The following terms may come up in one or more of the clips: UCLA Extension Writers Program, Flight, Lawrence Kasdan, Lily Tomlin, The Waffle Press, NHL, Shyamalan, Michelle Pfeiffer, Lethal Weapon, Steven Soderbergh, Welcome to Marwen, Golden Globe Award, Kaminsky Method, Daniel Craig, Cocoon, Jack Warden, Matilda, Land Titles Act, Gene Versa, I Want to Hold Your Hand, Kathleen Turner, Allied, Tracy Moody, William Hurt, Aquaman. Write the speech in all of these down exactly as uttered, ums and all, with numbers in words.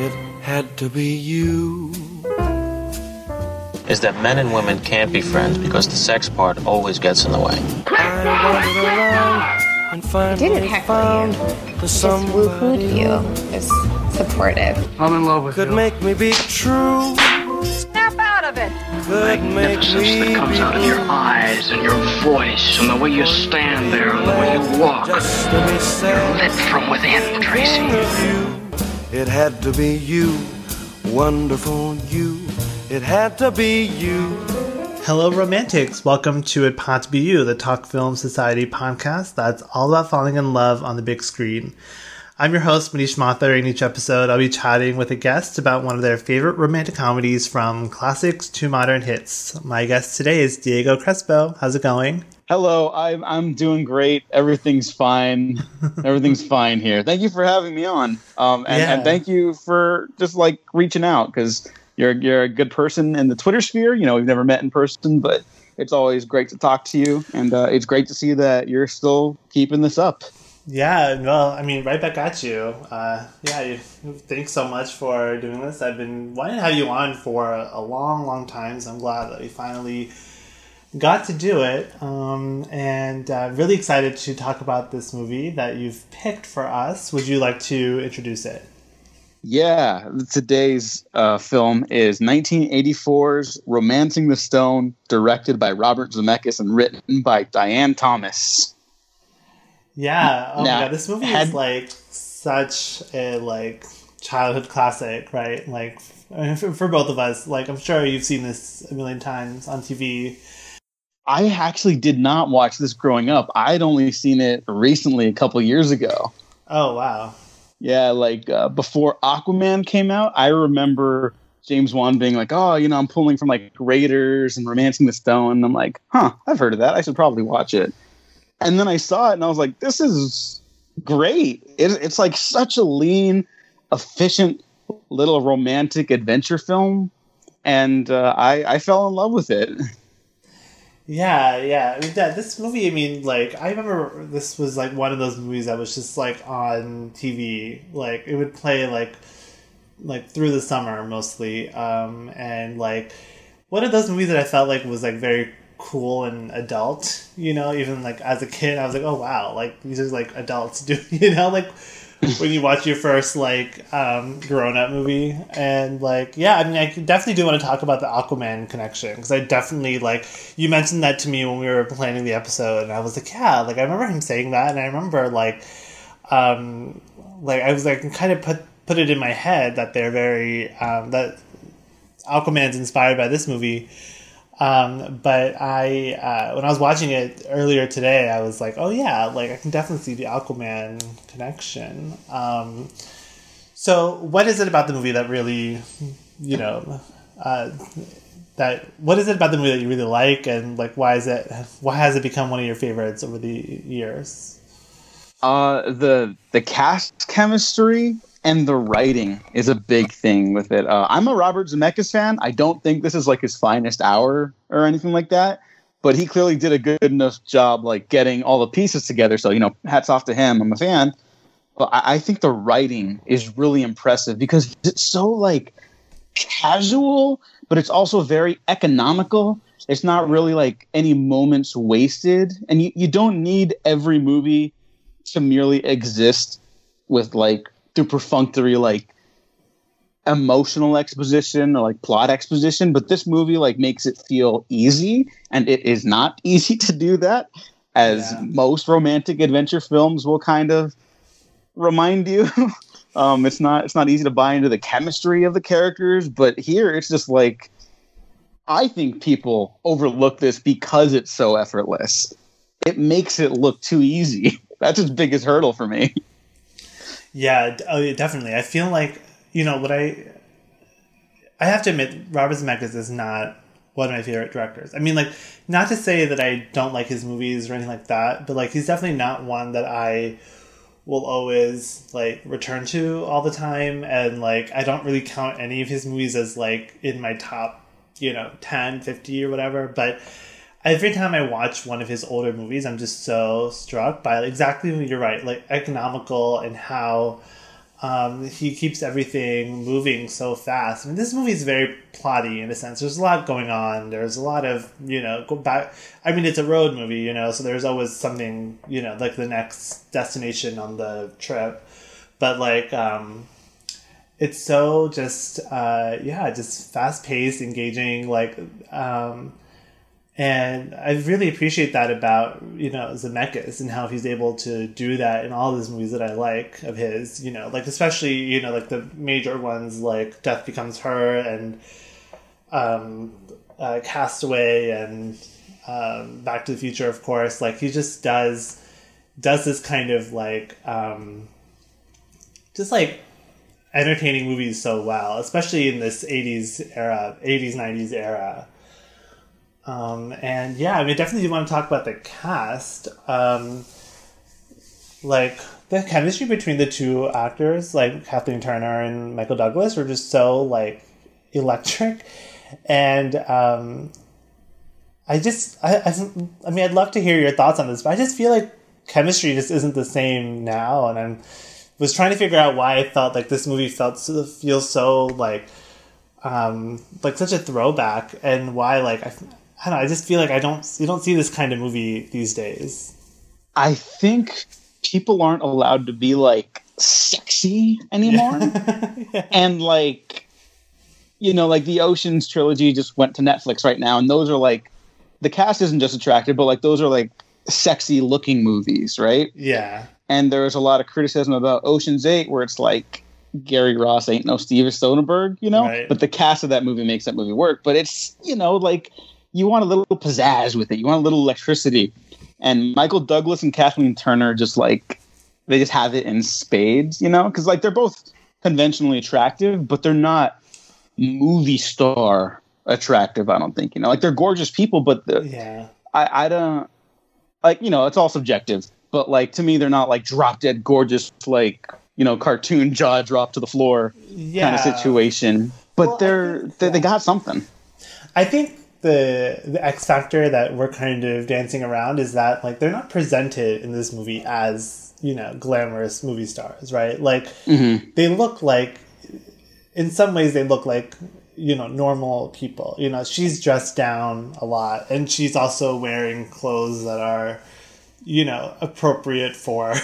It had to be you. Is that men and women can't be friends because the sex part always gets in the way. I didn't heckle you. Just woo-hooed you. It's supportive. I'm in love with you. Could make me be true. Snap out of it. Could make me be true. The magnificence that comes out of your eyes and your voice and the way you stand there and the way you walk. You're lit from within, Tracy. It had to be you. Wonderful you. It had to be you. Hello, romantics. Welcome to It Pod To Be You, the Talk Film Society podcast that's all about falling in love on the big screen. I'm your host, Manish Mathur, and each episode I'll be chatting with a guest about one of their favorite romantic comedies from classics to modern hits. My guest today is Diego Crespo. How's it going? Hello, I'm, I'm doing great. Everything's fine. Everything's fine here. Thank you for having me on. Um, and, yeah. and thank you for just like reaching out because You're you're a good person in the Twitter sphere. You know, we've never met in person, but it's always great to talk to you. And uh, it's great to see that you're still keeping this up. Yeah, well, I mean, right back at you. Uh, yeah, you, thanks so much for doing this. I've been wanting to have you on for a long, long time, so I'm glad that we finally got to do it. Um, and uh, really excited to talk about this movie that you've picked for us. Would you like to introduce it? Yeah, today's uh, film is nineteen eighty-four's Romancing the Stone, directed by Robert Zemeckis and written by Diane Thomas. Yeah, oh now, my god, this movie had, is like such a like childhood classic, right? Like I mean, for, for both of us, like I'm sure you've seen this a million times on T V. I actually did not watch this growing up. I'd only seen it recently a couple years ago. Oh, wow. Yeah, like uh, before Aquaman came out, I remember James Wan being like, oh, you know, I'm pulling from like Raiders and Romancing the Stone. And I'm like, huh, I've heard of that. I should probably watch it. And then I saw it and I was like, this is great. It, it's like such a lean, efficient little romantic adventure film. And uh, I, I fell in love with it. Yeah, yeah. I mean, that, this movie, I mean, like, I remember this was, like, one of those movies that was just, like, on T V. Like, it would play, like, like through the summer, mostly. Um, and, like, one of those movies that I felt, like, was, like, very cool and adult, you know? Even, like, as a kid, I was like, oh, wow, like, these are, like, adults doing, you know? Like, when you watch your first, like, um, grown-up movie. And, like, yeah, I mean, I definitely do want to talk about the Aquaman connection. Because I definitely, like, you mentioned that to me when we were planning the episode. And I was like, yeah, like, I remember him saying that. And I remember, like, um, like, I was, like, kind of put put it in my head that they're very, um, that Aquaman's inspired by this movie. Um, but I, uh, when I was watching it earlier today, I was like, oh yeah, like I can definitely see the Aquaman connection. Um, so what is it about the movie that really, you know, uh, that, what is it about the movie that you really like and like, why is it, why has it become one of your favorites over the years? Uh, the, the cast chemistry and the writing is a big thing with it. Uh, I'm a Robert Zemeckis fan. I don't think this is like his finest hour or anything like that. But he clearly did a good enough job like getting all the pieces together. So, you know, hats off to him. I'm a fan. But I, I think the writing is really impressive because it's so like casual, but it's also very economical. It's not really like any moments wasted. And you, you don't need every movie to merely exist with like perfunctory like emotional exposition or like plot exposition, but this movie like makes it feel easy, and it is not easy to do that, as yeah. most romantic adventure films will kind of remind you. um it's not it's not easy to buy into the chemistry of the characters, but here it's just like I think people overlook this because it's so effortless. It makes it look too easy. That's its biggest hurdle for me. Yeah, oh, yeah, definitely. I feel like, you know, what I... I have to admit, Robert Zemeckis is not one of my favorite directors. I mean, like, not to say that I don't like his movies or anything like that, but, like, he's definitely not one that I will always, like, return to all the time. And, like, I don't really count any of his movies as, like, in my top, you know, ten, fifty or whatever. But every time I watch one of his older movies, I'm just so struck by exactly what you're right, like economical and how Um, he keeps everything moving so fast. I mean, this movie is very plotty in a sense. There's a lot going on. There's a lot of, you know, go back. I mean, it's a road movie, you know, so there's always something, you know, like the next destination on the trip. But, like, um, it's so just, uh, yeah, just fast-paced, engaging, like, um, and I really appreciate that about, you know, Zemeckis and how he's able to do that in all these movies that I like of his, you know, like, especially, you know, like the major ones like Death Becomes Her and um, uh, Castaway and um, Back to the Future, of course. Like, he just does, does this kind of, like, um, just, like, entertaining movies so well, especially in this eighties era, eighties, nineties era. Um, and yeah, I mean, definitely do want to talk about the cast. Um, like, the chemistry between the two actors, like Kathleen Turner and Michael Douglas, were just so, like, electric. And um, I just, I, I, I mean, I'd love to hear your thoughts on this, but I just feel like chemistry just isn't the same now. And I was trying to figure out why I felt like this movie felt so, feels so, like, um, like such a throwback, and why, like, I... I don't know, I just feel like I don't, you don't see this kind of movie these days. I think people aren't allowed to be, like, sexy anymore. Yeah. Yeah. And, like, you know, like, the Oceans trilogy just went to Netflix right now, and those are, like, the cast isn't just attractive, but, like, those are, like, sexy-looking movies, right? Yeah. And there's a lot of criticism about Oceans eight, where it's, like, Gary Ross ain't no Steven Soderbergh, you know? Right. But the cast of that movie makes that movie work. But it's, you know, like... you want a little pizzazz with it. You want a little electricity. And Michael Douglas and Kathleen Turner just, like, they just have it in spades, you know? Because, like, they're both conventionally attractive, but they're not movie star attractive, I don't think, you know? Like, they're gorgeous people, but the, yeah. I, I don't... Like, you know, it's all subjective. But, like, to me, they're not, like, drop-dead gorgeous, like, you know, cartoon jaw drop to the floor yeah. kind of situation. But well, they're, think, they, yeah. they got something. I think... The, the X factor that we're kind of dancing around is that, like, they're not presented in this movie as, you know, glamorous movie stars, right? Like, mm-hmm. they look like, in some ways they look like, you know, normal people. You know, she's dressed down a lot, and she's also wearing clothes that are, you know, appropriate for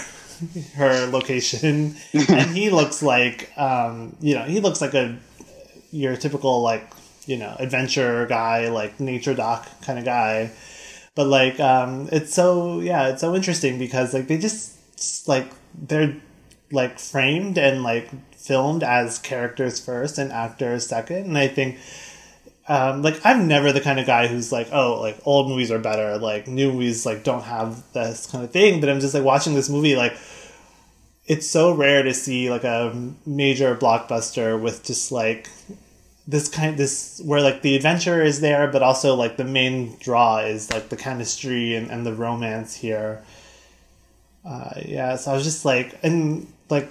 her location. And he looks like, um, you know, he looks like a, your typical, like, you know, adventure guy, like nature doc kind of guy. But, like, um, it's so, yeah, it's so interesting because, like, they just, like, they're, like, framed and, like, filmed as characters first and actors second. And I think, um, like, I'm never the kind of guy who's like, oh, like, old movies are better. Like, new movies, like, don't have this kind of thing. But I'm just, like, watching this movie, like, it's so rare to see, like, a major blockbuster with just, like, this kind this where like the adventure is there, but also like the main draw is like the chemistry and, and the romance here. Uh, yeah, so I was just like, and like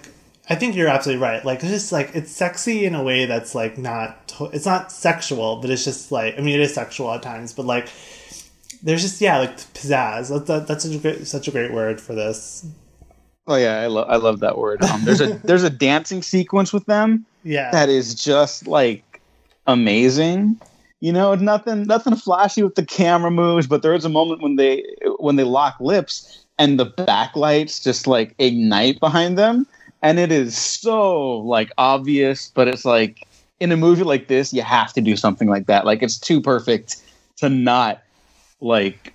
I think you're absolutely right. Like, it's just like it's sexy in a way that's like not to- it's not sexual, but it's just like, I mean, it is sexual at times, but like there's just yeah like pizzazz. That, that, that's such a great such a great word for this. Oh yeah, I love I love that word. Um, there's a there's a dancing sequence with them. Yeah, that is just like. Amazing, you know, nothing nothing flashy with the camera moves, but there is a moment when they when they lock lips and the backlights just like ignite behind them, and it is so like obvious, but it's like in a movie like this you have to do something like that. Like, it's too perfect to not like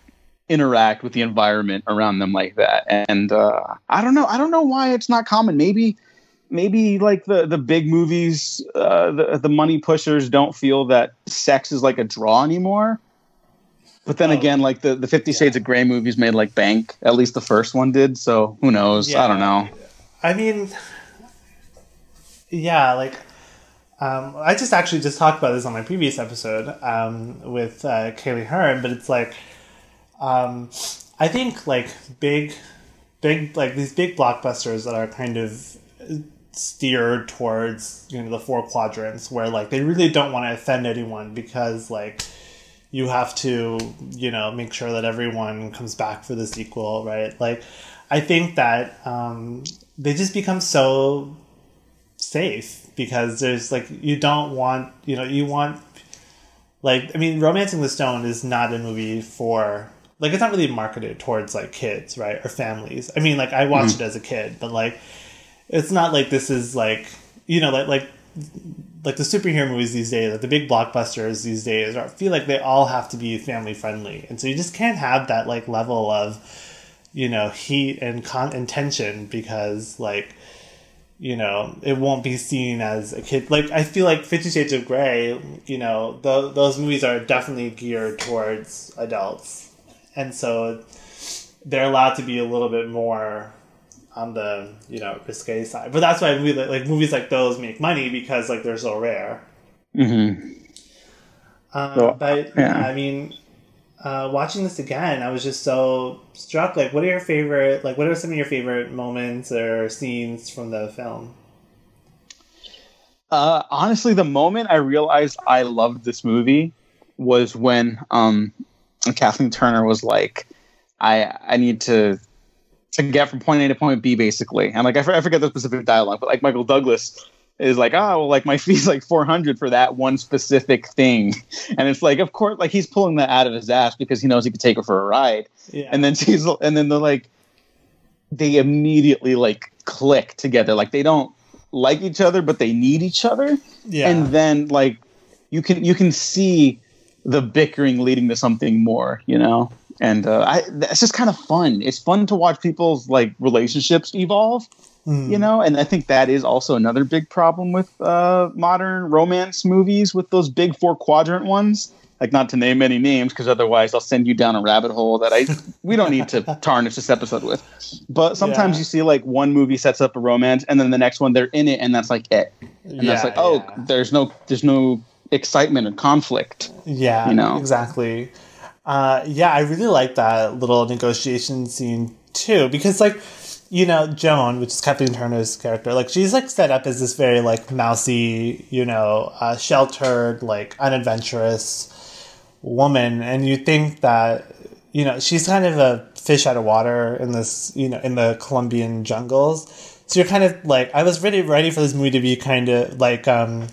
interact with the environment around them like that. And uh I don't know I don't know why it's not common. Maybe Maybe like the, the big movies, uh, the the money pushers don't feel that sex is like a draw anymore. But then oh, again, like the, the Fifty yeah. Shades of Grey movies made like bank. At least the first one did. So who knows? Yeah. I don't know. I mean, yeah, like um, I just actually just talked about this on my previous episode um, with uh, Kaylee Hearn. But it's like um, I think like big, big like these big blockbusters that are kind of steered towards, you know, the four quadrants where like they really don't want to offend anyone because like you have to, you know, make sure that everyone comes back for the sequel, right? Like I think that um they just become so safe, because there's like, you don't want, you know, you want, like, I mean, Romancing the Stone is not a movie for, like, it's not really marketed towards like kids, right, or families. I mean, like, I watched mm-hmm. it as a kid, but like, it's not like this is like, you know, like like like the superhero movies these days, like the big blockbusters these days, I feel like they all have to be family friendly, and so you just can't have that like level of, you know, heat and con- and tension, because like, you know, it won't be seen as a kid. Like, I feel like Fifty Shades of Grey, you know, th- those movies are definitely geared towards adults, and so they're allowed to be a little bit more on the, you know, risque side. But that's why movie, like, like movies like those make money, because like they're so rare. Mm-hmm. Um, so, but yeah. I mean, uh, watching this again, I was just so struck. Like, what are your favorite? Like, what are some of your favorite moments or scenes from the film? Uh, honestly, the moment I realized I loved this movie was when um, Kathleen Turner was like, "I I need to." to get from point A to point B, basically. And like, I, f- I forget the specific dialogue, but like Michael Douglas is like, oh, well, like my fee's like four hundred for that one specific thing. And it's like, of course, like he's pulling that out of his ass because he knows he could take her for a ride. Yeah. And then she's, and then they're like, they immediately like click together. Like they don't like each other, but they need each other. Yeah. And then like, you can, you can see the bickering leading to something more, you know? And uh, I, it's just kind of fun. It's fun to watch people's like relationships evolve, mm. you know. And I think that is also another big problem with uh, modern romance movies, with those big four quadrant ones. Like, not to name any names, because otherwise I'll send you down a rabbit hole that I we don't need to tarnish this episode with. But sometimes yeah. you see like one movie sets up a romance, and then the next one they're in it, and that's like it. And yeah, that's like, oh, yeah. there's no there's no excitement or conflict. Yeah, you know exactly. Uh, yeah, I really like that little negotiation scene, too, because, like, you know, Joan, which is Kathleen Turner's character, like, she's, like, set up as this very, like, mousy, you know, uh, sheltered, like, unadventurous woman, and you think that, you know, she's kind of a fish out of water in this, you know, in the Colombian jungles, so you're kind of, like, I was really ready for this movie to be kind of, like, um,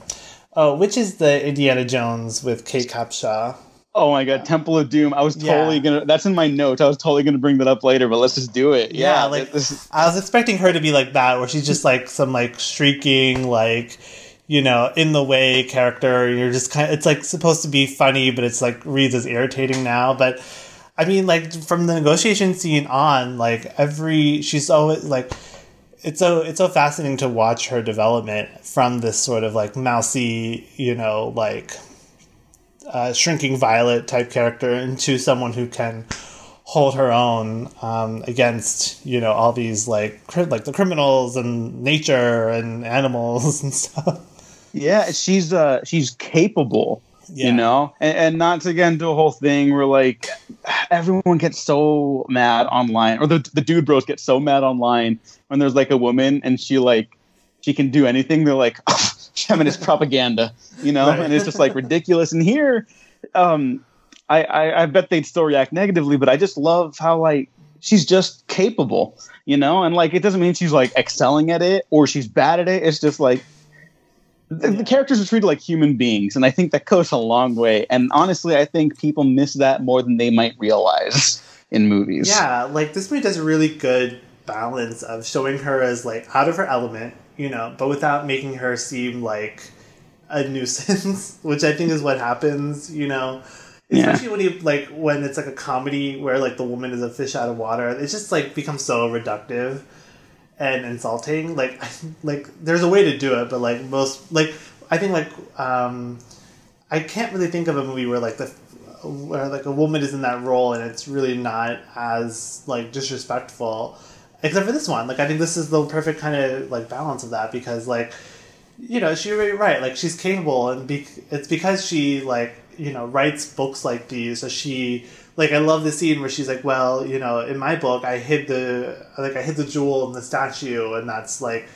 oh, which is the Indiana Jones with Kate Capshaw? Oh my God, Temple of Doom. I was totally yeah. going to... That's in my notes. I was totally going to bring that up later, but let's just do it. Yeah, yeah like, this, I was expecting her to be like that, where she's just like some like shrieking, like, you know, in the way character. You're just kind of... It's like supposed to be funny, but it's like reads as irritating now. But I mean, like, from the negotiation scene on, like, every... She's always like... It's so, it's so fascinating to watch her development from this sort of like mousy, you know, like... Uh, shrinking violet type character into someone who can hold her own um, against, you know, all these like cri- like the criminals and nature and animals and stuff. Yeah, she's uh she's capable, yeah. you know, and, and not to get into a whole thing where like everyone gets so mad online, or the the dude bros get so mad online when there's like a woman and she like she can do anything. They're like. Feminist propaganda, you know, right. and it's just like ridiculous. And here, um, I, I, I bet they'd still react negatively, but I just love how like she's just capable, you know, and like it doesn't mean she's like excelling at it or she's bad at it. It's just like the, yeah. the characters are treated like human beings, and I think that goes a long way. And honestly, I think people miss that more than they might realize in movies. Yeah, like this movie does a really good balance of showing her as like out of her element. You know, but without making her seem like a nuisance, which I think is what happens, you know, especially yeah. when you like when it's like a comedy where like the woman is a fish out of water. It just like becomes so reductive and insulting. Like, I, like there's a way to do it, but like most, like I think like um, I can't really think of a movie where like the where like a woman is in that role and it's really not as like disrespectful. Except for this one. Like, I think this is the perfect kind of, like, balance of that because, like, you know, she's right. Like, she's capable, and be- it's because she, like, you know, writes books like these. So she, like, I love the scene where she's like, well, you know, in my book, I hid the, like, I hid the jewel in the statue, and that's, like,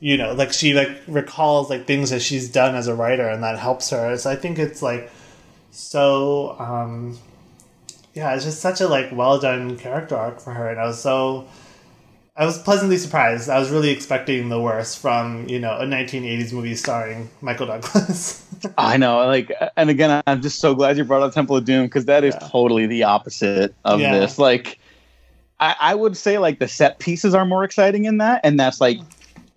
you know, like, she, like, recalls, like, things that she's done as a writer, and that helps her. So I think it's, like, so, um, yeah, it's just such a, like, well-done character arc for her, and I was so... I was pleasantly surprised. I was really expecting the worst from, you know, a nineteen eighties movie starring Michael Douglas. I know. Like, and again, I'm just so glad you brought up Temple of Doom, because that is yeah. totally the opposite of yeah. this. Like, I, I would say, like, the set pieces are more exciting in that, and that's, like,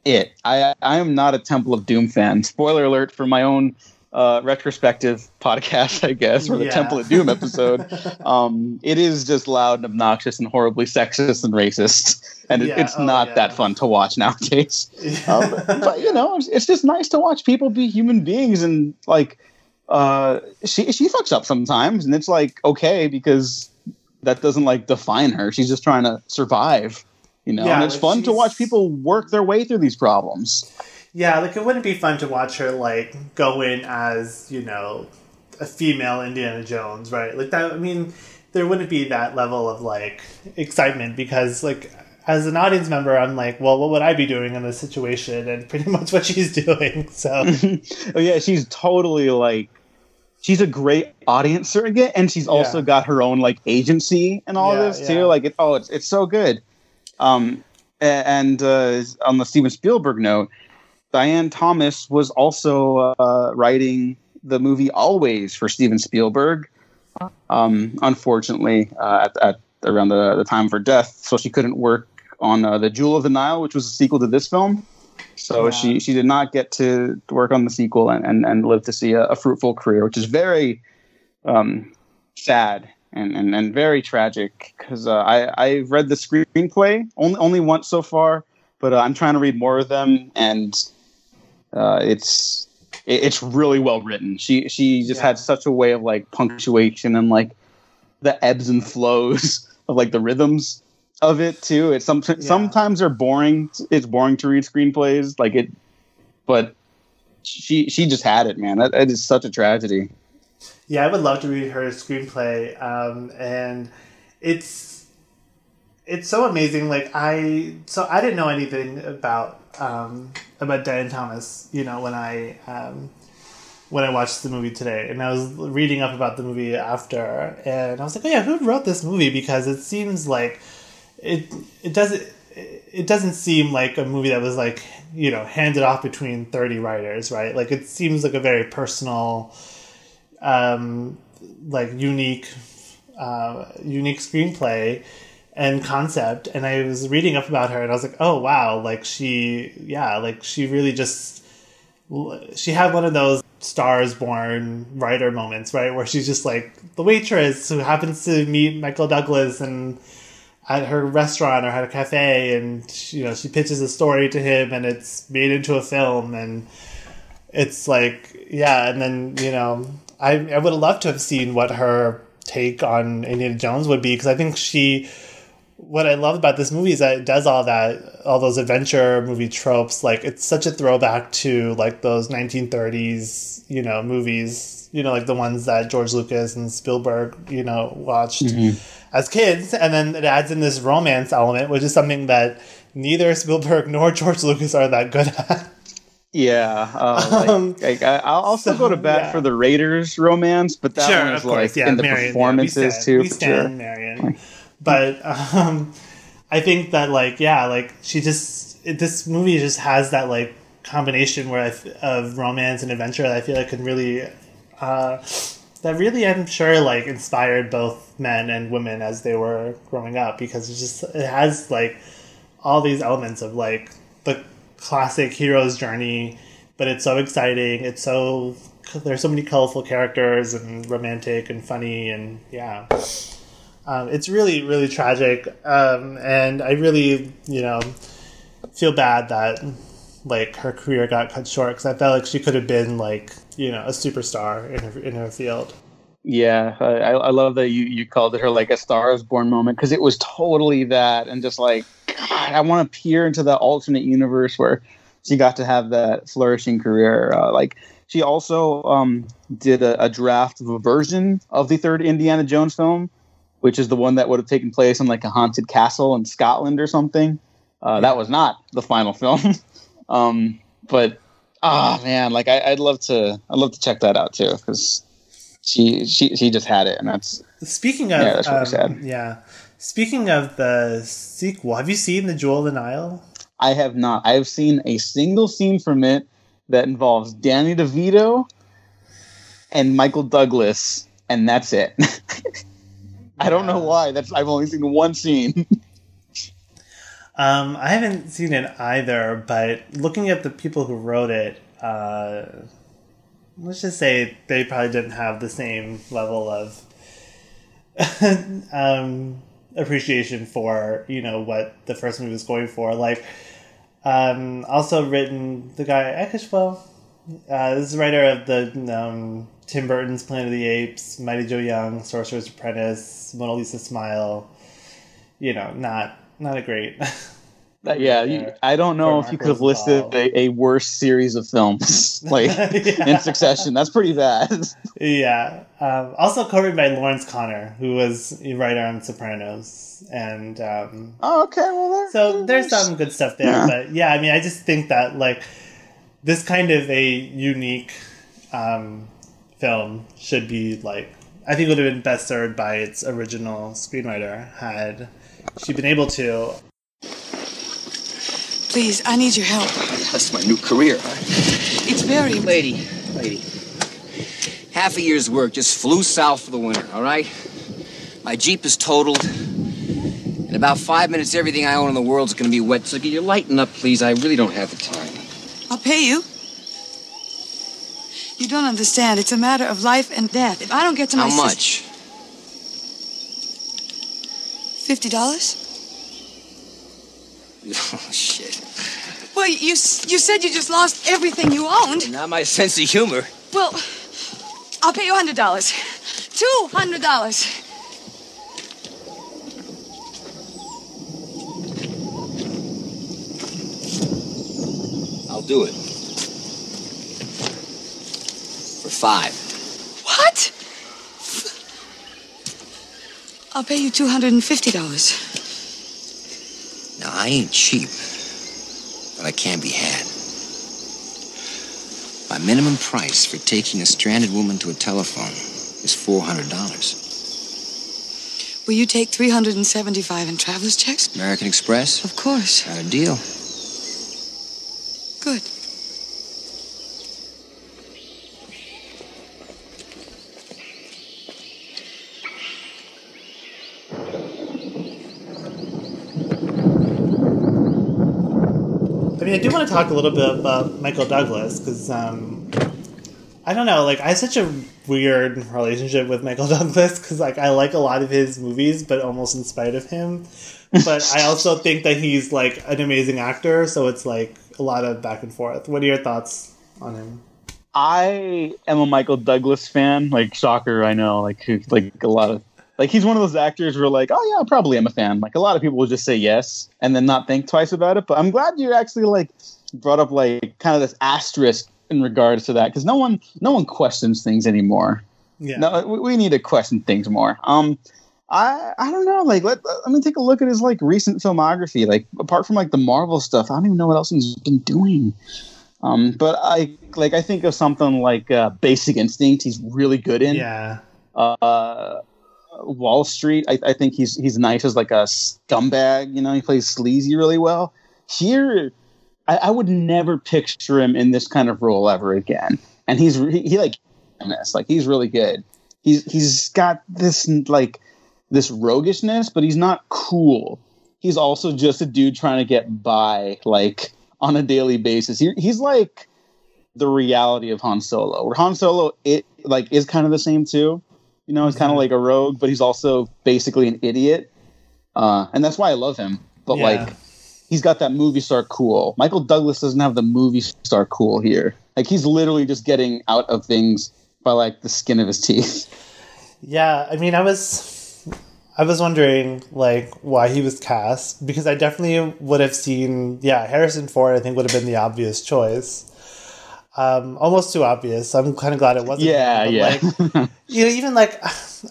it. I, I am not a Temple of Doom fan. Spoiler alert for my own uh, retrospective podcast, I guess, or the yeah. Temple of Doom episode. um, it is just loud and obnoxious and horribly sexist and racist. And yeah, it's oh, not yeah. that fun to watch nowadays. Yeah. Um, but, you know, it's, it's just nice to watch people be human beings. And, like, uh, she, she fucks up sometimes. And it's, like, okay, because that doesn't, like, define her. She's just trying to survive, you know? Yeah, and it's like, fun she's... to watch people work their way through these problems. Yeah, like, it wouldn't be fun to watch her, like, go in as, you know, a female Indiana Jones, right? Like, that, I mean, there wouldn't be that level of, like, excitement because, like... As an audience member, I'm like, well, what would I be doing in this situation? And pretty much what she's doing. So, oh yeah, she's totally like, she's a great audience surrogate, and she's also yeah. got her own like agency and all yeah, this too. Yeah. Like, it, oh, it's it's so good. Um, and uh, on the Steven Spielberg note, Diane Thomas was also uh, writing the movie Always for Steven Spielberg. Um, unfortunately, uh, at, at around the, the time of her death, so she couldn't work on uh, The Jewel of the Nile, which was a sequel to this film. So yeah. she, she did not get to work on the sequel and, and, and live to see a, a fruitful career, which is very um, sad and, and, and very tragic because uh, I, I read the screenplay only, only once so far, but uh, I'm trying to read more of them, and uh, it's it, it's really well written. She, she just yeah. had such a way of like punctuation and like the ebbs and flows of like the rhythms of it too. It's some, yeah. sometimes they're boring. It's boring to read screenplays like it, but she, she just had it, man. That, that is such a tragedy. Yeah. I would love to read her screenplay. Um, and it's, it's so amazing. Like I, so I didn't know anything about, um, about Diane Thomas, you know, when I, um, when I watched the movie today, and I was reading up about the movie after, and I was like, oh yeah, who wrote this movie? Because it seems like it, it doesn't, it doesn't seem like a movie that was like, you know, handed off between thirty writers, right? Like it seems like a very personal, um, like unique, uh, unique screenplay and concept. And I was reading up about her and I was like, oh wow. Like she, yeah, like she really just, she had one of those Stars Born writer moments, right, where she's just like the waitress who happens to meet Michael Douglas and at her restaurant or at a cafe, and she, you know, she pitches a story to him and it's made into a film, and it's like yeah and then you know I, I would have loved to have seen what her take on Indiana Jones would be, because I think she what I love about this movie is that it does all that, all those adventure movie tropes. Like it's such a throwback to like those nineteen thirties, you know, movies, you know, like the ones that George Lucas and Spielberg, you know, watched mm-hmm. as kids. And then it adds in this romance element, which is something that neither Spielberg nor George Lucas are that good at. Yeah, uh, um, like, like I, I'll also so, go to bat yeah. for the Raiders romance, but that sure, one's like yeah, in the Marion, performances yeah, we stand, too. We stand, sure. Marion. Like, But um, I think that, like, yeah, like, she just... It, this movie just has that, like, combination where I f- of romance and adventure that I feel like can really... Uh, that really, I'm sure, like, inspired both men and women as they were growing up. Because it just... It has, like, all these elements of, like, the classic hero's journey. But it's so exciting. It's so... There's so many colorful characters and romantic and funny and, yeah... Um, it's really, really tragic, um, and I really, you know, feel bad that, like, her career got cut short, because I felt like she could have been, like, you know, a superstar in her, in her field. Yeah, I, I love that you, you called it her, like, a Star Is Born moment, because it was totally that, and just like, God, I want to peer into the alternate universe where she got to have that flourishing career, uh, like... She also um, did a, a draft of a version of the third Indiana Jones film, which is the one that would have taken place in like a haunted castle in Scotland or something. Uh, that was not the final film. um, but ah oh, man, like I, I'd love to, I'd love to check that out too, because she, she, she just had it, and that's speaking of yeah, that's really um, sad. Yeah. Speaking of the sequel, have you seen The Jewel of the Nile? I have not. I have seen a single scene from it that involves Danny DeVito and Michael Douglas, and that's it. I don't know why. That's I've only seen one scene. um, I haven't seen it either, but looking at the people who wrote it, uh, let's just say they probably didn't have the same level of um, appreciation for, you know, what the first movie was going for. Like, um, also written the guy Akishwell. Uh, this is the writer of the um, Tim Burton's Planet of the Apes, Mighty Joe Young, Sorcerer's Apprentice, Mona Lisa Smile. You know, not not a great. yeah, you, I don't know if you could have listed a, a worse series of films like yeah. in succession. That's pretty bad. yeah. Um, also co-written by Lawrence Connor, who was a writer on Sopranos, and um, oh, okay, well, there, so there's, there's some good stuff there. Yeah. But yeah, I mean, I just think that like. This kind of a unique um, film should be, like, I think it would have been best served by its original screenwriter had she been able to. Please, I need your help. That's my new career. It's very... Lady, lady. Half a year's work just flew south for the winter, all right? My Jeep is totaled. In about five minutes, everything I own in the world is going to be wet. So can you lighten up, please? I really don't have the time. I'll pay you. You don't understand. It's a matter of life and death. If I don't get to my... How much? Fifty dollars. Oh shit. Well, you you said you just lost everything you owned. Not my sense of humor. Well, I'll pay you a hundred dollars. Two hundred dollars. Do it. For five. What? I'll pay you two hundred fifty dollars. Now, I ain't cheap, but I can be had. My minimum price for taking a stranded woman to a telephone is four hundred dollars. Will you take three hundred seventy-five dollars in traveler's checks? American Express? Of course. Got a deal. Good. I mean, I do want to talk a little bit about Michael Douglas, because, um, I don't know, like, I have such a weird relationship with Michael Douglas, because, like, I like a lot of his movies, but almost in spite of him. But I also think that he's, like, an amazing actor, so it's, like, a lot of back and forth. What are your thoughts on him? I am a Michael Douglas fan. Like, shocker, I know. Like, like a lot of... Like, he's one of those actors where, like, oh, yeah, I probably am a fan. Like, a lot of people will just say yes and then not think twice about it. But I'm glad you actually, like, brought up, like, kind of this asterisk in regards to that. Because no one, no one questions things anymore. Yeah. No, we, we need to question things more. Um... I I don't know. Like, let I mean, take a look at his like recent filmography. Like, apart from like the Marvel stuff, I don't even know what else he's been doing. Um, but I like I think of something like uh, Basic Instinct. He's really good in. Yeah. Uh, Wall Street. I, I think he's he's nice as like a scumbag. You know, he plays sleazy really well. Here, I, I would never picture him in this kind of role ever again. And he's he, he like this. Like, he's really good. He's he's got this like. This roguishness, but he's not cool. He's also just a dude trying to get by, like, on a daily basis. He, he's like the reality of Han Solo, where Han Solo it like is kind of the same too. You know, he's kind of like a rogue, but he's also basically an idiot, uh, and that's why I love him. But yeah. like, he's got that movie star cool. Michael Douglas doesn't have the movie star cool here. Like, he's literally just getting out of things by like the skin of his teeth. Yeah, I mean, I was. I was wondering, like, why he was cast, because I definitely would have seen, yeah, Harrison Ford, I think, would have been the obvious choice. Um, almost too obvious. So I'm kind of glad it wasn't. Yeah, him, but, yeah. Like, you know, even, like,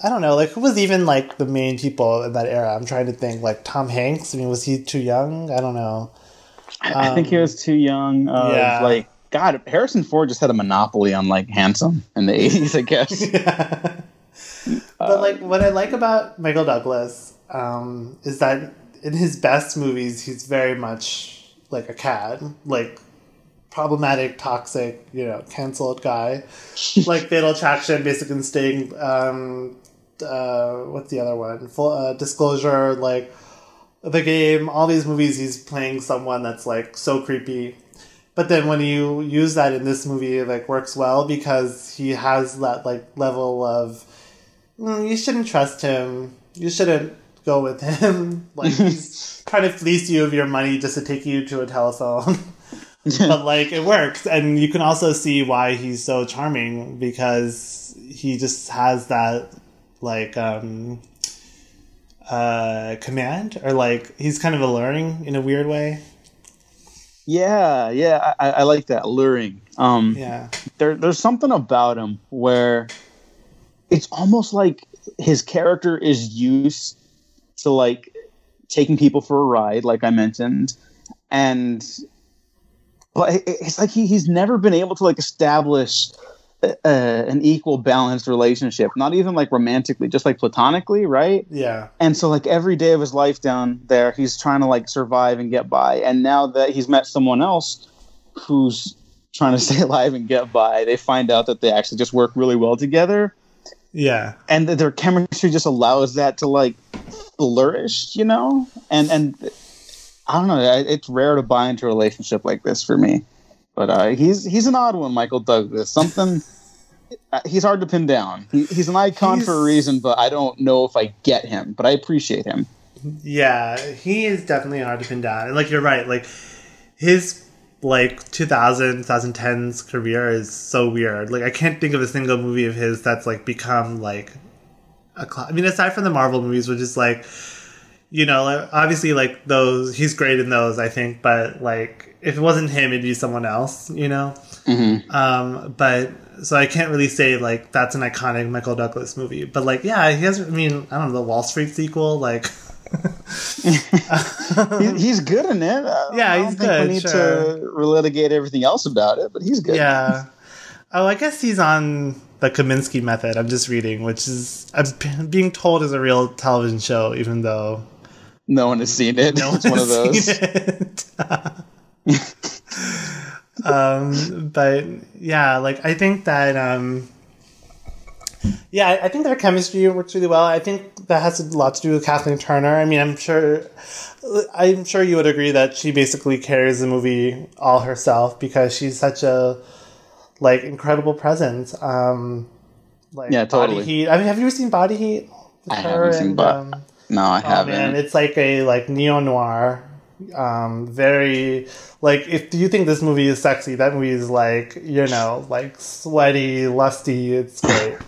I don't know, like, who was even, like, the main people in that era? I'm trying to think, like, Tom Hanks? I mean, was he too young? I don't know. Um, I think he was too young. Of, yeah. Like, God, Harrison Ford just had a monopoly on, like, handsome in the eighties, I guess. yeah. But, like, what I like about Michael Douglas, um, is that in his best movies, he's very much like a cad, like problematic, toxic, you know, canceled guy. Like Fatal Attraction, Basic Instinct, um, uh, what's the other one? Full, uh, Disclosure, like The Game, all these movies he's playing someone that's like so creepy. But then when you use that in this movie, it like works well because he has that like level of, mm, you shouldn't trust him. You shouldn't go with him. Like he's trying to fleece you of your money just to take you to a telephone. But like it works. And you can also see why he's so charming because he just has that like um, uh, command, or like he's kind of alluring in a weird way. Yeah, yeah, I, I like that, alluring. Um, yeah, there, there's something about him where it's almost like his character is used to like taking people for a ride, like I mentioned, and but it, it's like he, he's never been able to like establish a, a, an equal, balanced relationship. Not even like romantically, just like platonically, right? Yeah. And so like every day of his life down there, he's trying to like survive and get by. And now that he's met someone else who's trying to stay alive and get by, they find out that they actually just work really well together. Yeah. And that their chemistry just allows that to like flourish, you know? And and I don't know, it's rare to buy into a relationship like this for me. But uh, he's he's an odd one, Michael Douglas. Something he's hard to pin down. He, he's an icon he's, for a reason, but I don't know if I get him. But I appreciate him. Yeah, he is definitely hard to pin down. And like you're right, like his like two thousand, twenty tens career is so weird. Like I can't think of a single movie of his that's like become like a. Cl- I mean, aside from the Marvel movies, which is like. You know, obviously, like, those, he's great in those, I think, but, like, if it wasn't him, it'd be someone else, you know? Mm-hmm. Um, but, so I can't really say, like, that's an iconic Michael Douglas movie. But, like, yeah, he has, I mean, I don't know, the Wall Street sequel, like... he, he's good in it. I, yeah, I don't he's think good, we need sure. to relitigate everything else about it, but he's good. Yeah. Oh, I guess he's on... The Kaminsky Method, I'm just reading, which is, I'm being told is a real television show, even though... No one has seen it. No one it's one of those. um, but, yeah, like, I think that... Um, yeah, I think their chemistry works really well. I think that has a lot to do with Kathleen Turner. I mean, I'm sure... I'm sure you would agree that she basically carries the movie all herself because she's such a... Like, incredible presence. Um, like yeah, totally. Body Heat. I mean, have you ever seen Body Heat? I haven't seen Body um, No, I oh, haven't. Man, it's like a, like, neo-noir. Um, very, like, if you think this movie is sexy, that movie is, like, you know, like, sweaty, lusty. It's great.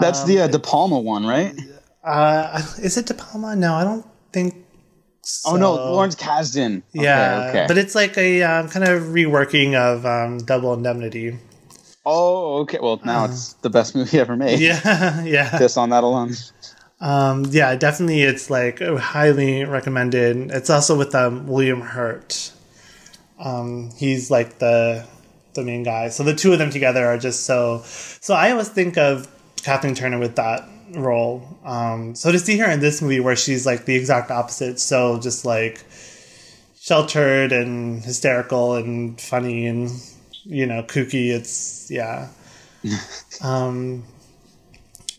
That's um, the uh, De Palma one, right? Uh, is it De Palma? No, I don't think so. Oh, no, Lawrence Kasdan. Yeah, okay, okay. But it's like a um, kind of reworking of um, Double Indemnity. Oh, okay. Well, now uh, it's the best movie ever made. Yeah, yeah. Just on that alone. Um, yeah, definitely. It's like highly recommended. It's also with um, William Hurt. Um, he's like the the main guy. So the two of them together are just so. So I always think of Kathleen Turner with that role. Um, so to see her in this movie where she's like the exact opposite, so just like sheltered and hysterical and funny and. You know, kooky. It's yeah. um,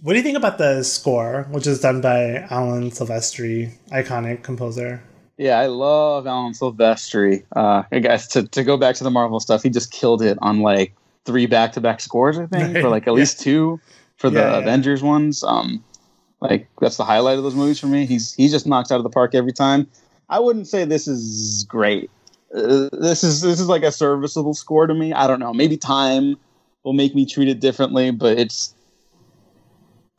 what do you think about the score, which is done by Alan Silvestri, iconic composer? Yeah, I love Alan Silvestri. Uh, I guess to to go back to the Marvel stuff, he just killed it on like three back to back scores. I think right. for like at yeah. least two for the yeah, yeah. Avengers ones. Um, like that's the highlight of those movies for me. He's he just knocks out of the park every time. I wouldn't say this is great. Uh, this is this is like a serviceable score to me. I don't know. Maybe time will make me treat it differently, but it's.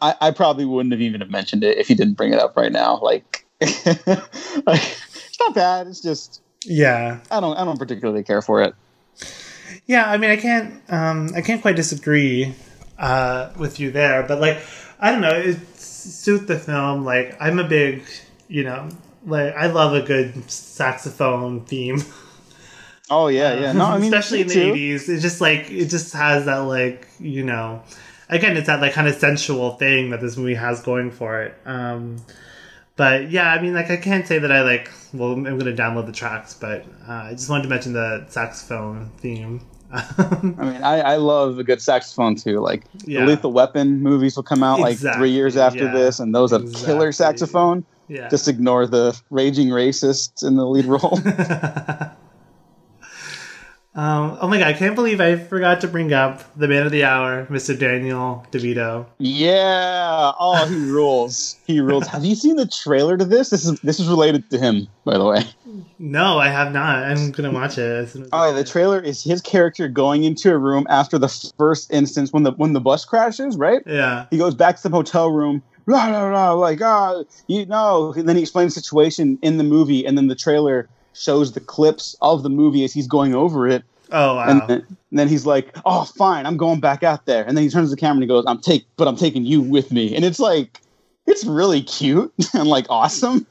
I, I probably wouldn't have even have mentioned it if he didn't bring it up right now. Like, like it's not bad. It's just yeah. I don't I don't particularly care for it. Yeah, I mean, I can't um, I can't quite disagree uh, with you there, but like I don't know, it suits the film. Like I'm a big you know. Like I love a good saxophone theme. Oh yeah, yeah. No, I mean, especially in the eighties, it just like it just has that like you know, again, it's that like kind of sensual thing that this movie has going for it. Um, But yeah, I mean, like, I can't say that I like, well, I'm going to download the tracks, but uh, I just wanted to mention the saxophone theme. I mean, I, I love a good saxophone too. Like, yeah. the Lethal Weapon movies will come out exactly. like three years after yeah. this, and those have exactly. killer saxophone. Yeah. Just ignore the raging racists in the lead role. um, oh my god, I can't believe I forgot to bring up the man of the hour, Mister Daniel DeVito. Yeah, oh, he rules. He rules. Have you seen the trailer to this? This is this is related to him, by the way. No, I have not. I'm going to watch it. As soon as oh, the trailer is his character going into a room after the first instance when the when the bus crashes, right? Yeah. He goes back to the hotel room, blah, blah, blah, like, ah, you know. And then he explains the situation in the movie, and then the trailer shows the clips of the movie as he's going over it. Oh, wow. And then, and then he's like, oh, fine, I'm going back out there. And then he turns to the camera and he goes, I'm take, but I'm taking you with me. And it's like, it's really cute and, like, awesome.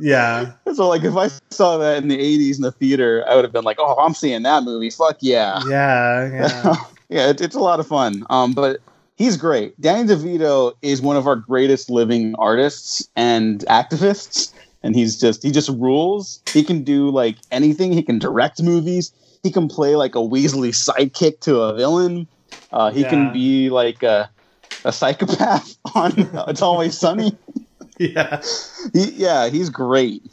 Yeah. So, like, if I saw that in the eighties in the theater, I would have been like, oh, I'm seeing that movie. Fuck yeah. Yeah, yeah. yeah, it, it's a lot of fun. Um, but he's great. Danny DeVito is one of our greatest living artists and activists. And he's just, he just rules. He can do, like, anything. He can direct movies. He can play, like, a Weasley sidekick to a villain. Uh, he yeah. can be, like, a, a psychopath on It's Always Sunny. Yeah, he, yeah, he's great.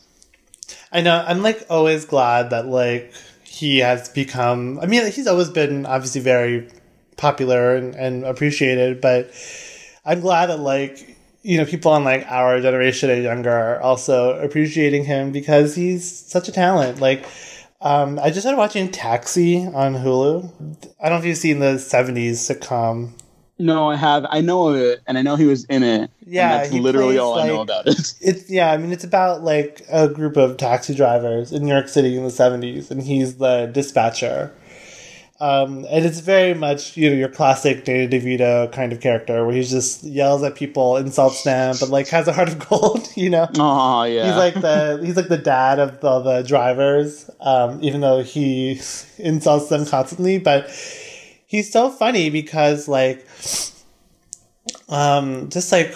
I know. I'm like always glad that like he has become. I mean, like, he's always been obviously very popular and, and appreciated, but I'm glad that like you know people on like our generation and younger are also appreciating him because he's such a talent. Like, um, I just started watching Taxi on Hulu. I don't know if you've seen the seventies sitcom. No, I have. I know of it, and I know he was in it. Yeah, and that's literally plays, all I like, know about it. It's yeah. I mean, it's about like a group of taxi drivers in New York City in the seventies, and he's the dispatcher. Um, and it's very much you know your classic Danny DeVito kind of character, where he just yells at people, insults them, but like has a heart of gold. You know. Oh yeah. He's like the he's like the dad of the, the drivers, um, even though he insults them constantly, but. He's so funny because, like, um, just, like,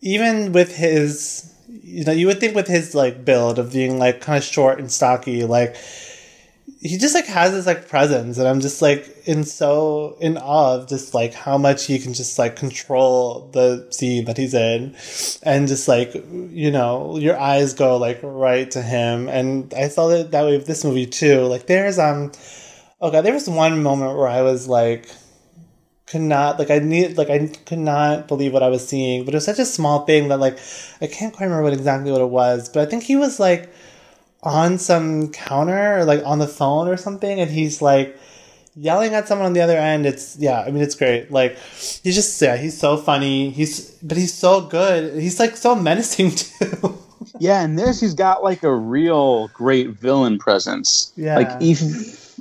even with his, you know, you would think with his, like, build of being, like, kind of short and stocky, like, he just, like, has this, like, presence. And I'm just, like, in so in awe of just, like, how much he can just, like, control the scene that he's in. And just, like, you know, your eyes go, like, right to him. And I saw that that way with this movie, too. Like, there's, um... Okay, there was one moment where I was like, could not, like I need, like I could not believe what I was seeing. But it was such a small thing that, like, I can't quite remember what exactly what it was. But I think he was like on some counter, or, like on the phone or something, and he's like yelling at someone on the other end. It's yeah, I mean it's great. Like he's just yeah, he's so funny. He's but he's so good. He's like so menacing too. Yeah, and this he's got like a real great villain presence. Yeah, like even.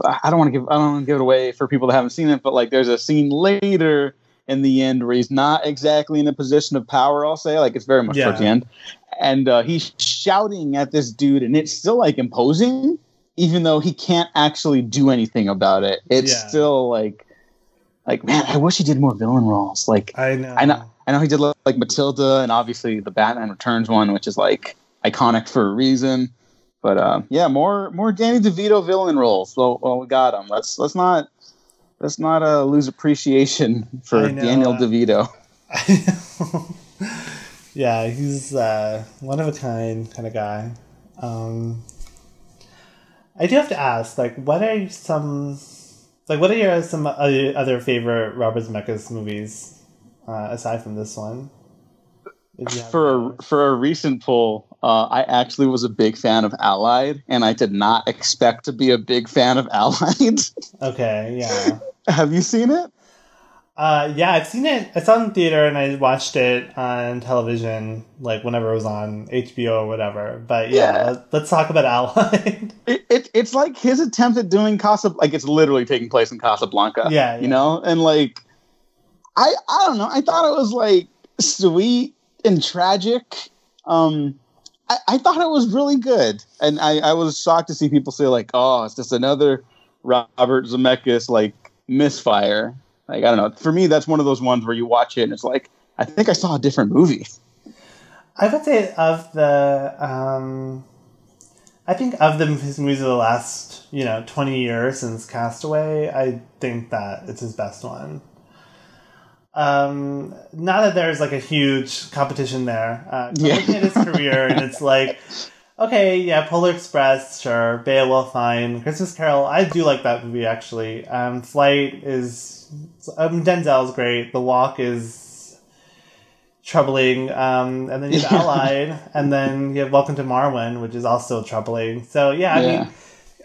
I don't want to give I don't want to give it away for people that haven't seen it, but like there's a scene later in the end where he's not exactly in a position of power. I'll say like it's very much yeah. towards the end, and uh, he's shouting at this dude, and it's still like imposing, even though he can't actually do anything about it. It's yeah. still like, like man, I wish he did more villain roles. Like I know, I know, I know he did like Matilda, and obviously the Batman Returns one, which is like iconic for a reason. But uh, yeah, more more Danny DeVito villain roles. So well, we got him. Let's let's not let's not uh, lose appreciation for know, Daniel uh, DeVito. I know. Yeah, he's uh, one of a kind kind of guy. Um, I do have to ask, like, what are some like what are your some other favorite Robert Zemeckis movies uh, aside from this one? For a, for a recent poll, uh, I actually was a big fan of Allied, and I did not expect to be a big fan of Allied. Okay, yeah. Have you seen it? Uh, yeah, I've seen it. I saw it in theater, and I watched it on television, like whenever it was on H B O or whatever. But yeah, yeah. let's talk about Allied. it, it it's like his attempt at doing Casablanca. Like it's literally taking place in Casablanca. Yeah, yeah. You know, and like I I don't know. I thought it was like sweet. And tragic. Um, I, I thought it was really good, and I, I was shocked to see people say like, "Oh, it's just another Robert Zemeckis like misfire." Like I don't know. For me, that's one of those ones where you watch it and it's like, I think I saw a different movie. I would say of the, um, I think of the his movies of the last, you know, twenty years since Castaway, I think that it's his best one. Um, not that there's like a huge competition there. Uh, yeah. Looking at his career, and it's like, okay, yeah, Polar Express, sure, Beowulf, fine, Christmas Carol, I do like that movie actually. Um, Flight is, um, Denzel's great. The Walk is troubling, um, and then you have Allied, and then you have Welcome to Marwen, which is also troubling. So yeah, I yeah. mean,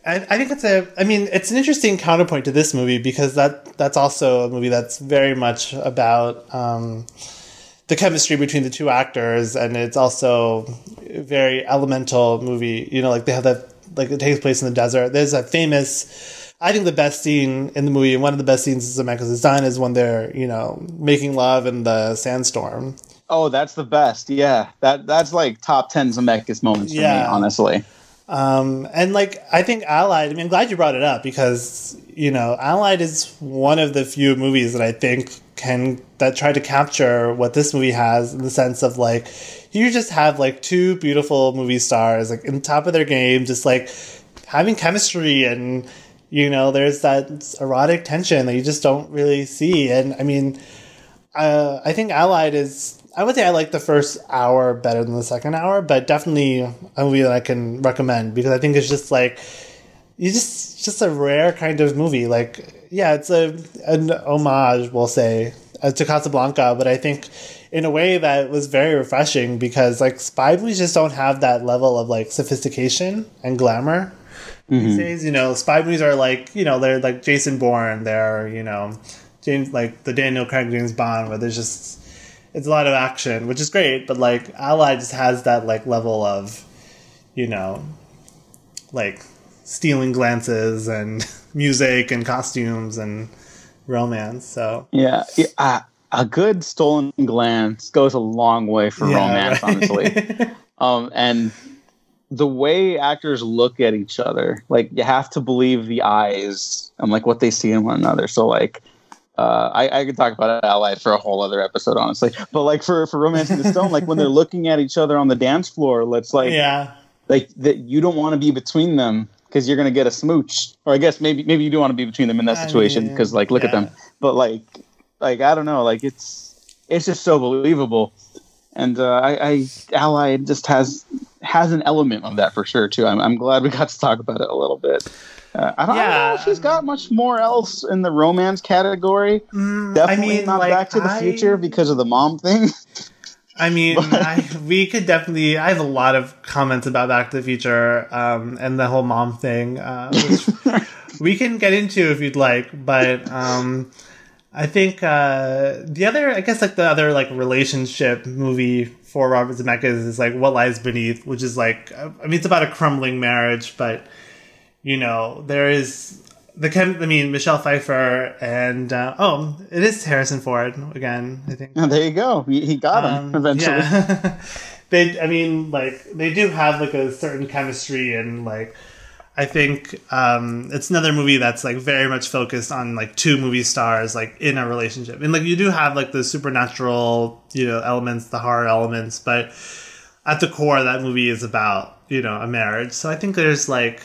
I, I think it's a, I mean, it's an interesting counterpoint to this movie, because that that's also a movie that's very much about um, the chemistry between the two actors, and it's also a very elemental movie. You know, like they have that, like it takes place in the desert. There's a famous, I think the best scene in the movie, and one of the best scenes in Zemeckis' design, is when they're, you know, making love in the sandstorm. Oh, that's the best. Yeah. That that's like top ten Zemeckis moments for yeah. me, honestly. Um, and like, I think Allied, I mean, I'm glad you brought it up, because, you know, Allied is one of the few movies that I think can, that try to capture what this movie has, in the sense of like, you just have like two beautiful movie stars, like in the top of their game, just like having chemistry, and, you know, there's that erotic tension that you just don't really see. And I mean, uh, I think Allied is, I would say I like the first hour better than the second hour, but definitely a movie that I can recommend, because I think it's just like, you just just a rare kind of movie. Like, yeah, it's a an homage, we'll say, to Casablanca, but I think in a way that was very refreshing, because like spy movies just don't have that level of like sophistication and glamour mm-hmm. these days. You know, spy movies are like, you know, they're like Jason Bourne, they're, you know, James, like the Daniel Craig James Bond, where there's just, it's a lot of action, which is great, but like Allied just has that like level of, you know, like stealing glances and music and costumes and romance. So yeah, yeah uh, a good stolen glance goes a long way for yeah, romance, right? honestly. um, and the way actors look at each other, like you have to believe the eyes and like what they see in one another. So like. Uh, I, I could talk about Allied for a whole other episode, honestly. But like for, for Romancing the Stone, like when they're looking at each other on the dance floor, let's like, yeah. like that you don't want to be between them, because you're gonna get a smooch. Or I guess maybe maybe you do want to be between them in that situation, because like look yeah. at them. But like like I don't know, like it's it's just so believable. And uh, I, I Allied just has has an element of that for sure too. I'm I'm glad we got to talk about it a little bit. Uh, I don't yeah. know if she's got much more else in the romance category. Mm, definitely I mean, not like, Back to the I, Future because of the mom thing. I mean, I, we could definitely... I have a lot of comments about Back to the Future um, and the whole mom thing, uh, which we can get into if you'd like. But um, I think uh, the other... I guess like the other like relationship movie for Robert Zemeckis is like What Lies Beneath, which is like... I mean, it's about a crumbling marriage, but... You know, there is the chem- I mean, Michelle Pfeiffer and uh, oh, it is Harrison Ford again. I think. Oh, there you go. He, he got um, him eventually. Yeah. they, I mean, like they do have like a certain chemistry, and like I think um, it's another movie that's like very much focused on like two movie stars like in a relationship, and like you do have like the supernatural, you know, elements, the horror elements, but at the core, that movie is about, you know, a marriage. So I think there's like.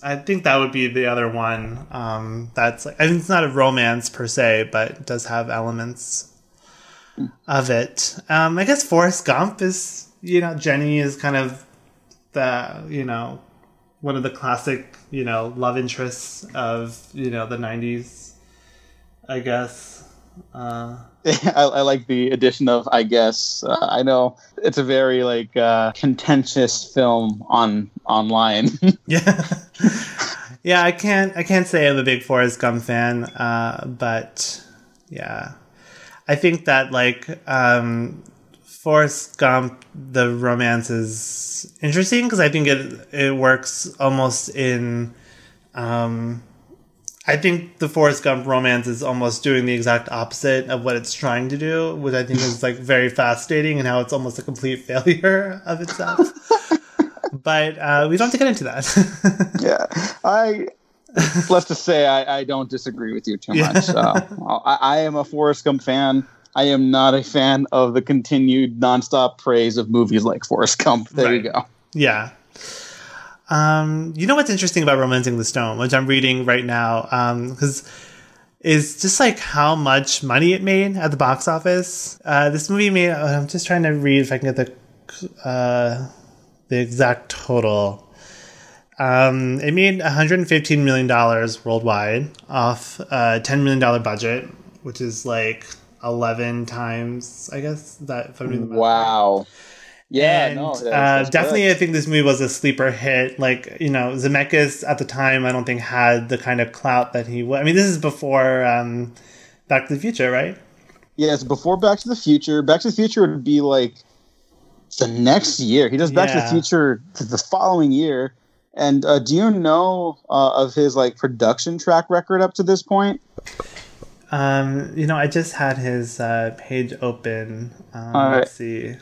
I think that would be the other one um, that's like, I mean, it's not a romance per se, but it does have elements of it. Um, I guess Forrest Gump is, you know, Jenny is kind of the, you know, one of the classic, you know, love interests of, you know, the nineties, I guess. Uh, I, I like the addition of, I guess, uh, I know it's a very like uh, contentious film on online. yeah. Yeah, I can't I can't say I'm a big Forrest Gump fan, uh, but yeah, I think that like um, Forrest Gump, the romance is interesting because I think it it works almost in. Um, I think the Forrest Gump romance is almost doing the exact opposite of what it's trying to do, which I think is like very fascinating, and how it's almost a complete failure of itself. But uh, we don't have to get into that. yeah, I let's just say I, I don't disagree with you too much. Yeah. So I, I am a Forrest Gump fan. I am not a fan of the continued nonstop praise of movies like Forrest Gump. There right. you go. Yeah. Um, you know what's interesting about Romancing the Stone, which I'm reading right now, because um, is just like how much money it made at the box office. Uh, this movie made. I'm just trying to read if I can get the uh, the exact total. Um, it made one hundred fifteen million dollars worldwide off a ten million dollars budget, which is like eleven times, I guess. That if I'm doing the math. Wow. Yeah, and, no, that, uh, definitely. Good. I think this movie was a sleeper hit. Like, you know, Zemeckis at the time, I don't think had the kind of clout that he would. I mean, this is before um, Back to the Future, right? Yes, yeah, before Back to the Future. Back to the Future would be like the next year. He does Back yeah. to the Future the following year. And uh, do you know uh, of his like production track record up to this point? Um, you know, I just had his uh, page open. Um, All right. Let's see.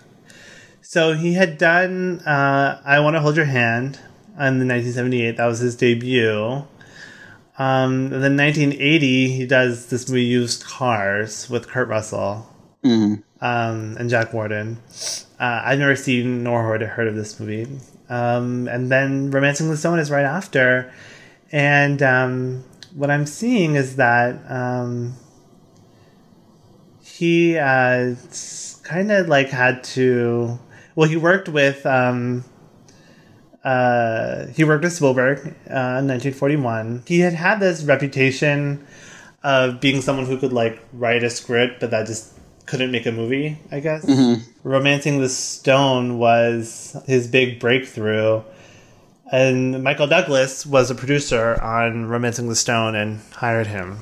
So he had done uh, I Want to Hold Your Hand in nineteen seventy-eight. That was his debut. Um, and then nineteen eighty, he does this movie Used Cars with Kurt Russell mm-hmm. um, and Jack Warden. Uh, I've never seen nor heard of this movie. Um, and then Romancing the Stone is right after. And um, what I'm seeing is that um, he uh, kind of like had to... Well, he worked with um, uh, he worked with Spielberg uh, in nineteen forty-one. He had had this reputation of being someone who could like write a script, but that just couldn't make a movie, I guess. Mm-hmm. Romancing the Stone was his big breakthrough, and Michael Douglas was a producer on Romancing the Stone and hired him.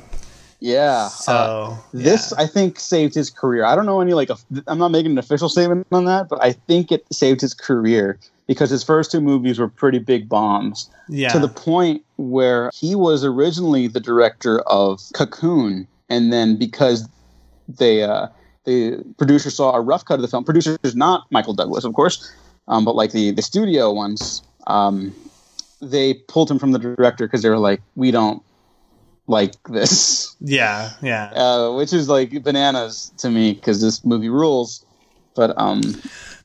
Yeah. So uh, this, yeah. I think, saved his career. I don't know any like. A, I'm not making an official statement on that, but I think it saved his career because his first two movies were pretty big bombs. Yeah. To the point where he was originally the director of Cocoon, and then because they, uh, the producer saw a rough cut of the film. Producers, not Michael Douglas, of course, um, but like the the studio ones, um, they pulled him from the director because they were like, we don't. Like this, yeah, yeah, uh, which is like bananas to me because this movie rules. But um,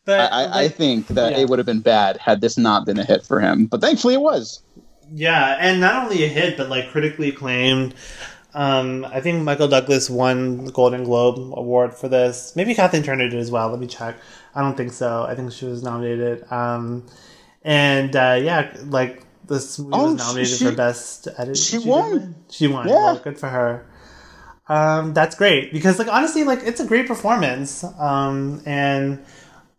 but, I, like, I think that yeah. it would have been bad had this not been a hit for him. But thankfully, it was. Yeah, and not only a hit, but like critically acclaimed. Um, I think Michael Douglas won the Golden Globe Award for this. Maybe Kathleen Turner did as well. Let me check. I don't think so. I think she was nominated. Um, and uh, yeah, like. This movie oh, was nominated she, for Best Edit. She, she won. She won. Yeah. Well, good for her. Um, that's great. Because, like, honestly, like, it's a great performance. Um, and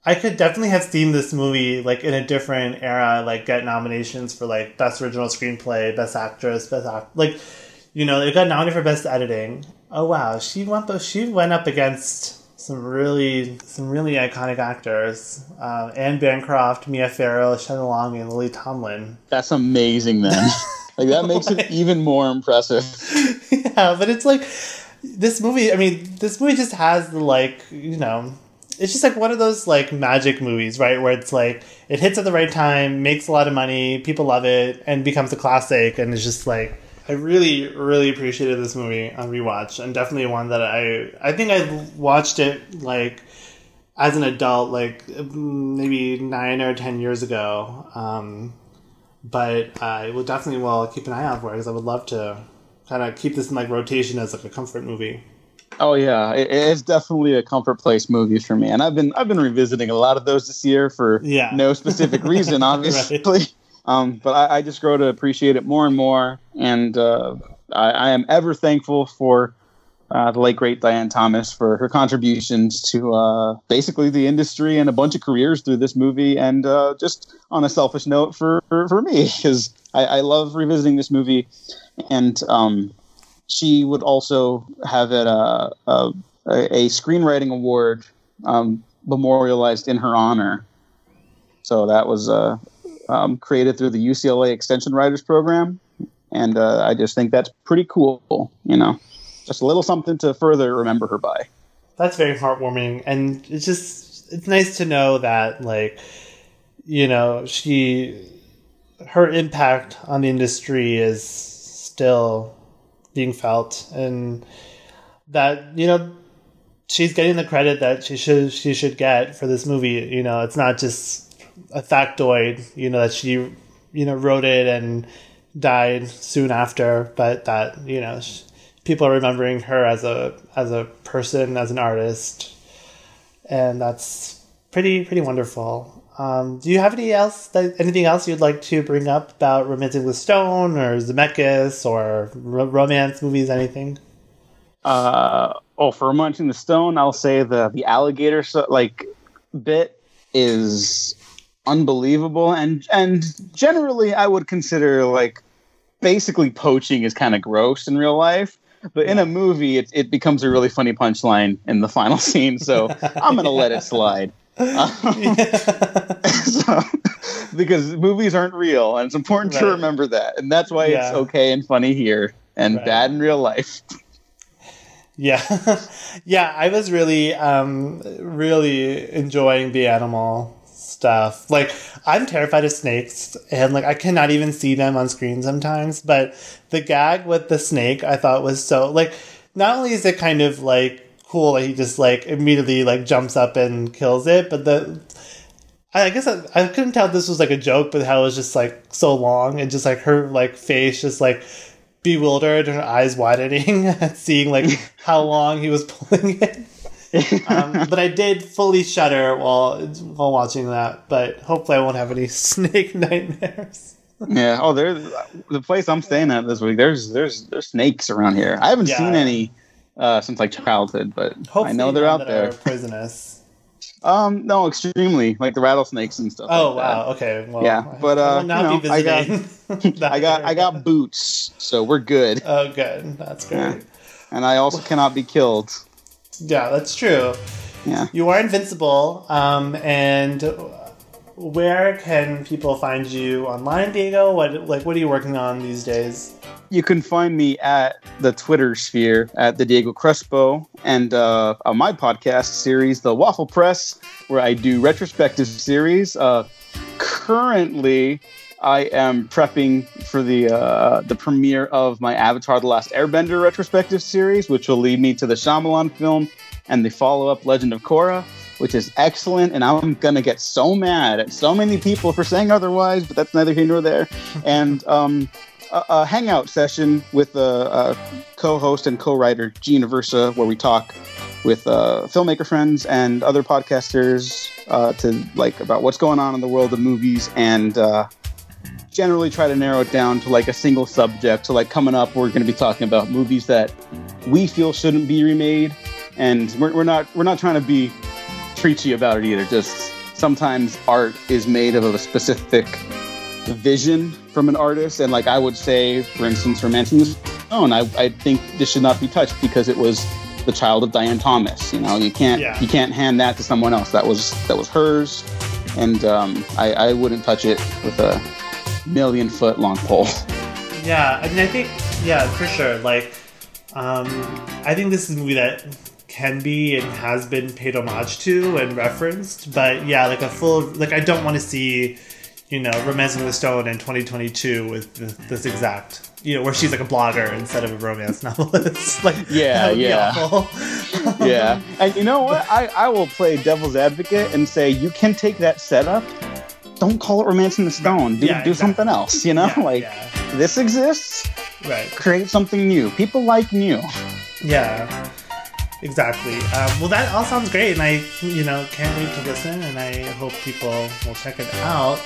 I could definitely have seen this movie, like, in a different era, like, get nominations for, like, Best Original Screenplay, Best Actress, Best Act... Like, you know, it got nominated for Best Editing. Oh, wow. She went, she went up against some really some really iconic actors. Uh, Anne Bancroft, Mia Farrow, Shelley Long, and Lily Tomlin. That's amazing, then. Like, that makes like, it even more impressive. Yeah, but it's like, this movie, I mean, this movie just has the, like, you know, it's just like one of those, like, magic movies, right? Where it's like, it hits at the right time, makes a lot of money, people love it, and becomes a classic, and it's just like, I really, really appreciated this movie on rewatch, and definitely one that I, I think I watched it like as an adult, like maybe nine or ten years ago. Um, but I will definitely will keep an eye out for it because I would love to kind of keep this in like rotation as like a comfort movie. Oh yeah, it, it's definitely a comfort place movie for me, and I've been I've been revisiting a lot of those this year for yeah. no specific reason, obviously. Right. Um, but I, I just grow to appreciate it more and more, and uh, I, I am ever thankful for uh, the late, great Diane Thomas for her contributions to uh, basically the industry and a bunch of careers through this movie, and uh, just on a selfish note for, for, for me, because I, I love revisiting this movie, and um, she would also have it, uh, a, a screenwriting award um, memorialized in her honor, so that was... Uh, Um, created through the U C L A Extension Writers Program, and uh, I just think that's pretty cool, you know. Just a little something to further remember her by. That's very heartwarming, and it's just, it's nice to know that, like, you know, she, her impact on the industry is still being felt, and that, you know, she's getting the credit that she should she should get for this movie. You know, it's not just a factoid, you know, that she, you know, wrote it and died soon after, but that, you know, she, people are remembering her as a as a person, as an artist, and that's pretty pretty wonderful. Um, do you have any else that, anything else you'd like to bring up about Romancing the Stone or Zemeckis or ro- romance movies, anything? Uh, oh, for Romancing the Stone, I'll say the the alligator like bit is unbelievable, and and generally I would consider like. Basically, poaching is kind of gross in real life, but in a movie, it it becomes a really funny punchline in the final scene. So I'm gonna yeah. let it slide, um, yeah. so, because movies aren't real, and it's important right. to remember that. And that's why yeah. it's okay and funny here, and right. bad in real life. Yeah, yeah. I was really, um, really enjoying the animal stuff. Like, I'm terrified of snakes, and like I cannot even see them on screen sometimes, but the gag with the snake I thought was so, like, not only is it kind of like cool that he just like immediately like jumps up and kills it, but the I guess I, I couldn't tell if this was like a joke, but how it was just like so long and just like her like face just like bewildered and her eyes widening at seeing like how long he was pulling it. um, but I did fully shudder while while watching that. But hopefully, I won't have any snake nightmares. yeah. Oh, there's the place I'm staying at this week. There's there's there's snakes around here. I haven't yeah. seen any uh, since like childhood, but hopefully I know they're out that there. Are poisonous. um, no, extremely, like the rattlesnakes and stuff. Oh like wow. That. Okay. Well, yeah, but uh, I will not, you know, be visiting. I got I got, I got boots, so we're good. Oh, good. That's great. Yeah. And I also cannot be killed. Yeah, that's true. Yeah. You are invincible. Um, and where can people find you online, Diego? What like what are you working on these days? You can find me at the Twitter sphere at the Diego Crespo, and uh, on my podcast series, The Waffle Press, where I do retrospective series. Uh, currently, I am prepping for the uh, the premiere of my Avatar The Last Airbender retrospective series, which will lead me to the Shyamalan film and the follow-up Legend of Korra, which is excellent, and I'm going to get so mad at so many people for saying otherwise, but that's neither here nor there. And um, a, a hangout session with a, a co-host and co-writer, Gene Versa, where we talk with uh, filmmaker friends and other podcasters uh, to like about what's going on in the world of movies and... Uh, generally try to narrow it down to like a single subject. So like coming up, we're going to be talking about movies that we feel shouldn't be remade, and we're, we're not we're not trying to be preachy about it either. Just sometimes art is made of a specific vision from an artist, and like I would say, for instance, Romancing the Stone, I, I think this should not be touched because it was the child of Diane Thomas. You know, you can't yeah. you can't hand that to someone else. That was that was hers, and um, I, I wouldn't touch it with a million foot long pole. Yeah, I mean, I think, yeah, for sure. Like, um, I think this is a movie that can be and has been paid homage to and referenced, but yeah, like a full, like, I don't want to see, you know, Romancing the Stone in twenty twenty-two with this, this exact, you know, where she's like a blogger instead of a romance novelist. Like, yeah, that would yeah. be awful. yeah. And you know what? I, I will play devil's advocate and say you can take that setup. Don't call it Romancing the Stone. Do, yeah, do exactly. something else, you know? Yeah, like, yeah. this exists. Right. Create something new. People like new. Yeah, exactly. Um, well, that all sounds great, and I, you know, can't wait to listen, and I hope people will check it out.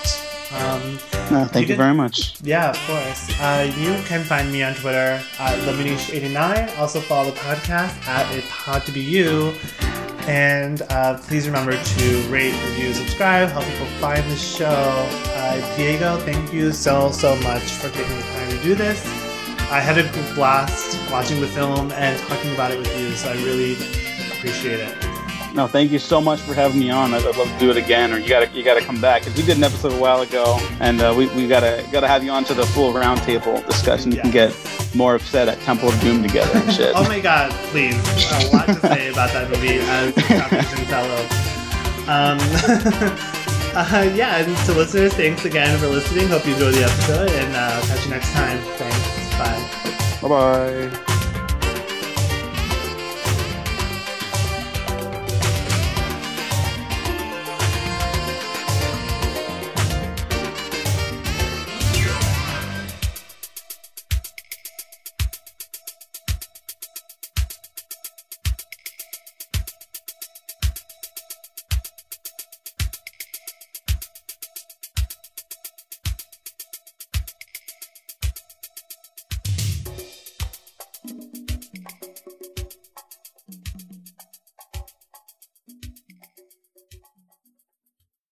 Um, no, thank you, you can, very much. Yeah, of course. Uh, you can find me on Twitter at Lamanish eighty-nine. Also follow the podcast at It Pod To Be You. And uh, please remember to rate, review, subscribe, help people find the show. Uh, Diego, thank you so, so much for taking the time to do this. I had a blast watching the film and talking about it with you, so I really appreciate it. No, thank you so much for having me on. I'd, I'd love to do it again, or you gotta you gotta come back, because we did an episode a while ago, and uh, we we gotta gotta have you on to the full roundtable discussion. Yes. You can get more upset at Temple of Doom together and shit. Oh my God, please! A lot to say about that movie as a fellow. Um, uh, yeah, and so listeners, thanks again for listening. Hope you enjoyed the episode, and uh, catch you next time. Thanks. Bye. Bye bye.